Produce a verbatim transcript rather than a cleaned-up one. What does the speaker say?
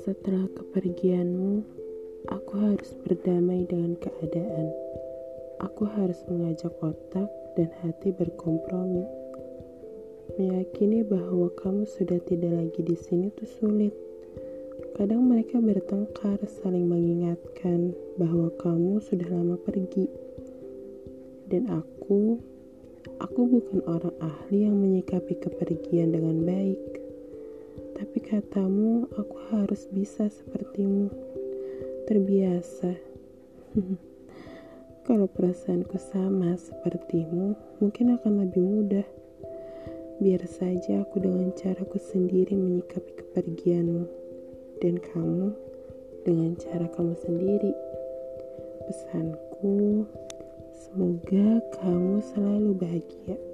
Setelah kepergianmu, aku harus berdamai dengan keadaan. Aku harus mengajak otak dan hati berkompromi. Meyakini bahwa kamu sudah tidak lagi di sini itu sulit. Kadang mereka bertengkar, saling mengingatkan bahwa kamu sudah lama pergi. Dan aku, aku bukan orang ahli yang menyikapi kepergian dengan baik. Tapi katamu, aku harus bisa sepertimu, terbiasa. Kalau perasaanku sama sepertimu, mungkin akan lebih mudah. Biar saja aku dengan caraku sendiri menyikapi kepergianmu, dan kamu dengan cara kamu sendiri. Pesanku, semoga kamu selalu bahagia.